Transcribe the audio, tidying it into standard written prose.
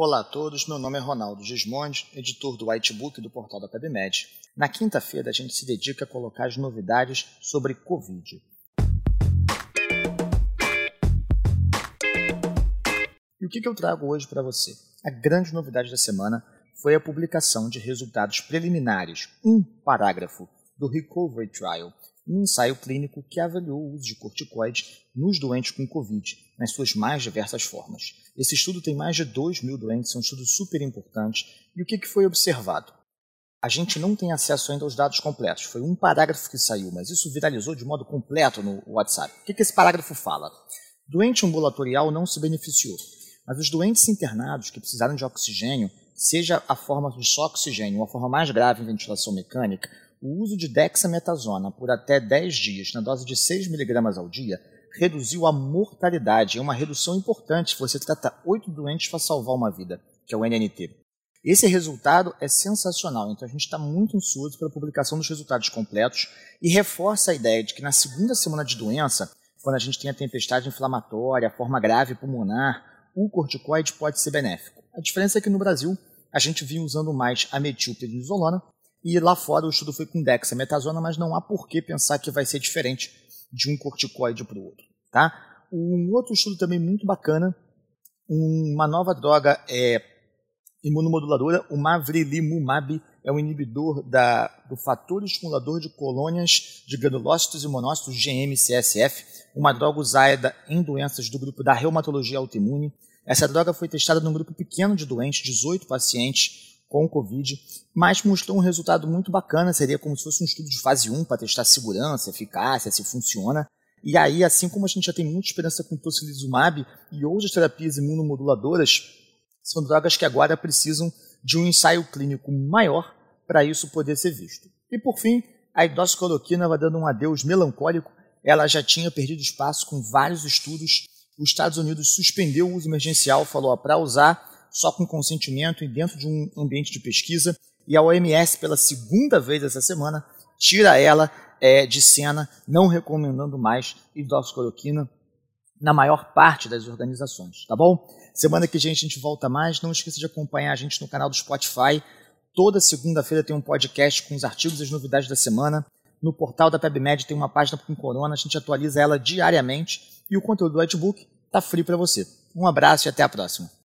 Olá a todos, meu nome é Ronaldo Gismondi, editor do White Book do portal da PEBMED. Na quinta-feira, a gente se dedica a colocar as novidades sobre Covid. E o que eu trago hoje para você? A grande novidade da semana foi a publicação de resultados preliminares, um parágrafo, do Recovery Trial, um ensaio clínico que avaliou o uso de corticoides nos doentes com Covid, nas suas mais diversas formas. Esse estudo tem mais de 2 mil doentes, é um estudo super importante. E o que foi observado? A gente não tem acesso ainda aos dados completos. Foi um parágrafo que saiu, mas isso viralizou de modo completo no WhatsApp. O que esse parágrafo fala? Doente ambulatorial não se beneficiou, mas os doentes internados que precisaram de oxigênio, seja a forma de só oxigênio, uma forma mais grave em ventilação mecânica, o uso de dexametasona por até 10 dias, na dose de 6 mg ao dia, reduziu a mortalidade. É uma redução importante. Se você trata 8 doentes para salvar uma vida, que é o NNT. Esse resultado é sensacional. Então, a gente está muito ansioso pela publicação dos resultados completos e reforça a ideia de que na segunda semana de doença, quando a gente tem a tempestade inflamatória, a forma grave pulmonar, o corticoide pode ser benéfico. A diferença é que no Brasil, a gente vinha usando mais a metilprednisolona, e lá fora o estudo foi com dexametasona, mas não há por que pensar que vai ser diferente de um corticoide para o outro, tá? Um outro estudo também muito bacana, uma nova droga imunomoduladora, o Mavrilimumab, é um inibidor do fator estimulador de colônias de granulócitos e monócitos, GM-CSF, uma droga usada em doenças do grupo da reumatologia autoimune. Essa droga foi testada num grupo pequeno de doentes, 18 pacientes, com o Covid, mas mostrou um resultado muito bacana. Seria como se fosse um estudo de fase 1 para testar segurança, eficácia, se funciona. E aí, assim como a gente já tem muita esperança com o tocilizumab e outras terapias imunomoduladoras, são drogas que agora precisam de um ensaio clínico maior para isso poder ser visto. E por fim, a hidroxicloroquina vai dando um adeus melancólico. Ela já tinha perdido espaço com vários estudos. Os Estados Unidos suspendeu o uso emergencial, falou para usar só com consentimento e dentro de um ambiente de pesquisa, e a OMS, pela segunda vez essa semana, tira ela de cena, não recomendando mais hidroxicloroquina na maior parte das organizações, tá bom? Semana que vem a gente volta mais, não esqueça de acompanhar a gente no canal do Spotify, toda segunda-feira tem um podcast com os artigos e as novidades da semana, no portal da PEBMED tem uma página com corona, a gente atualiza ela diariamente, e o conteúdo do Whitebook está free para você. Um abraço e até a próxima.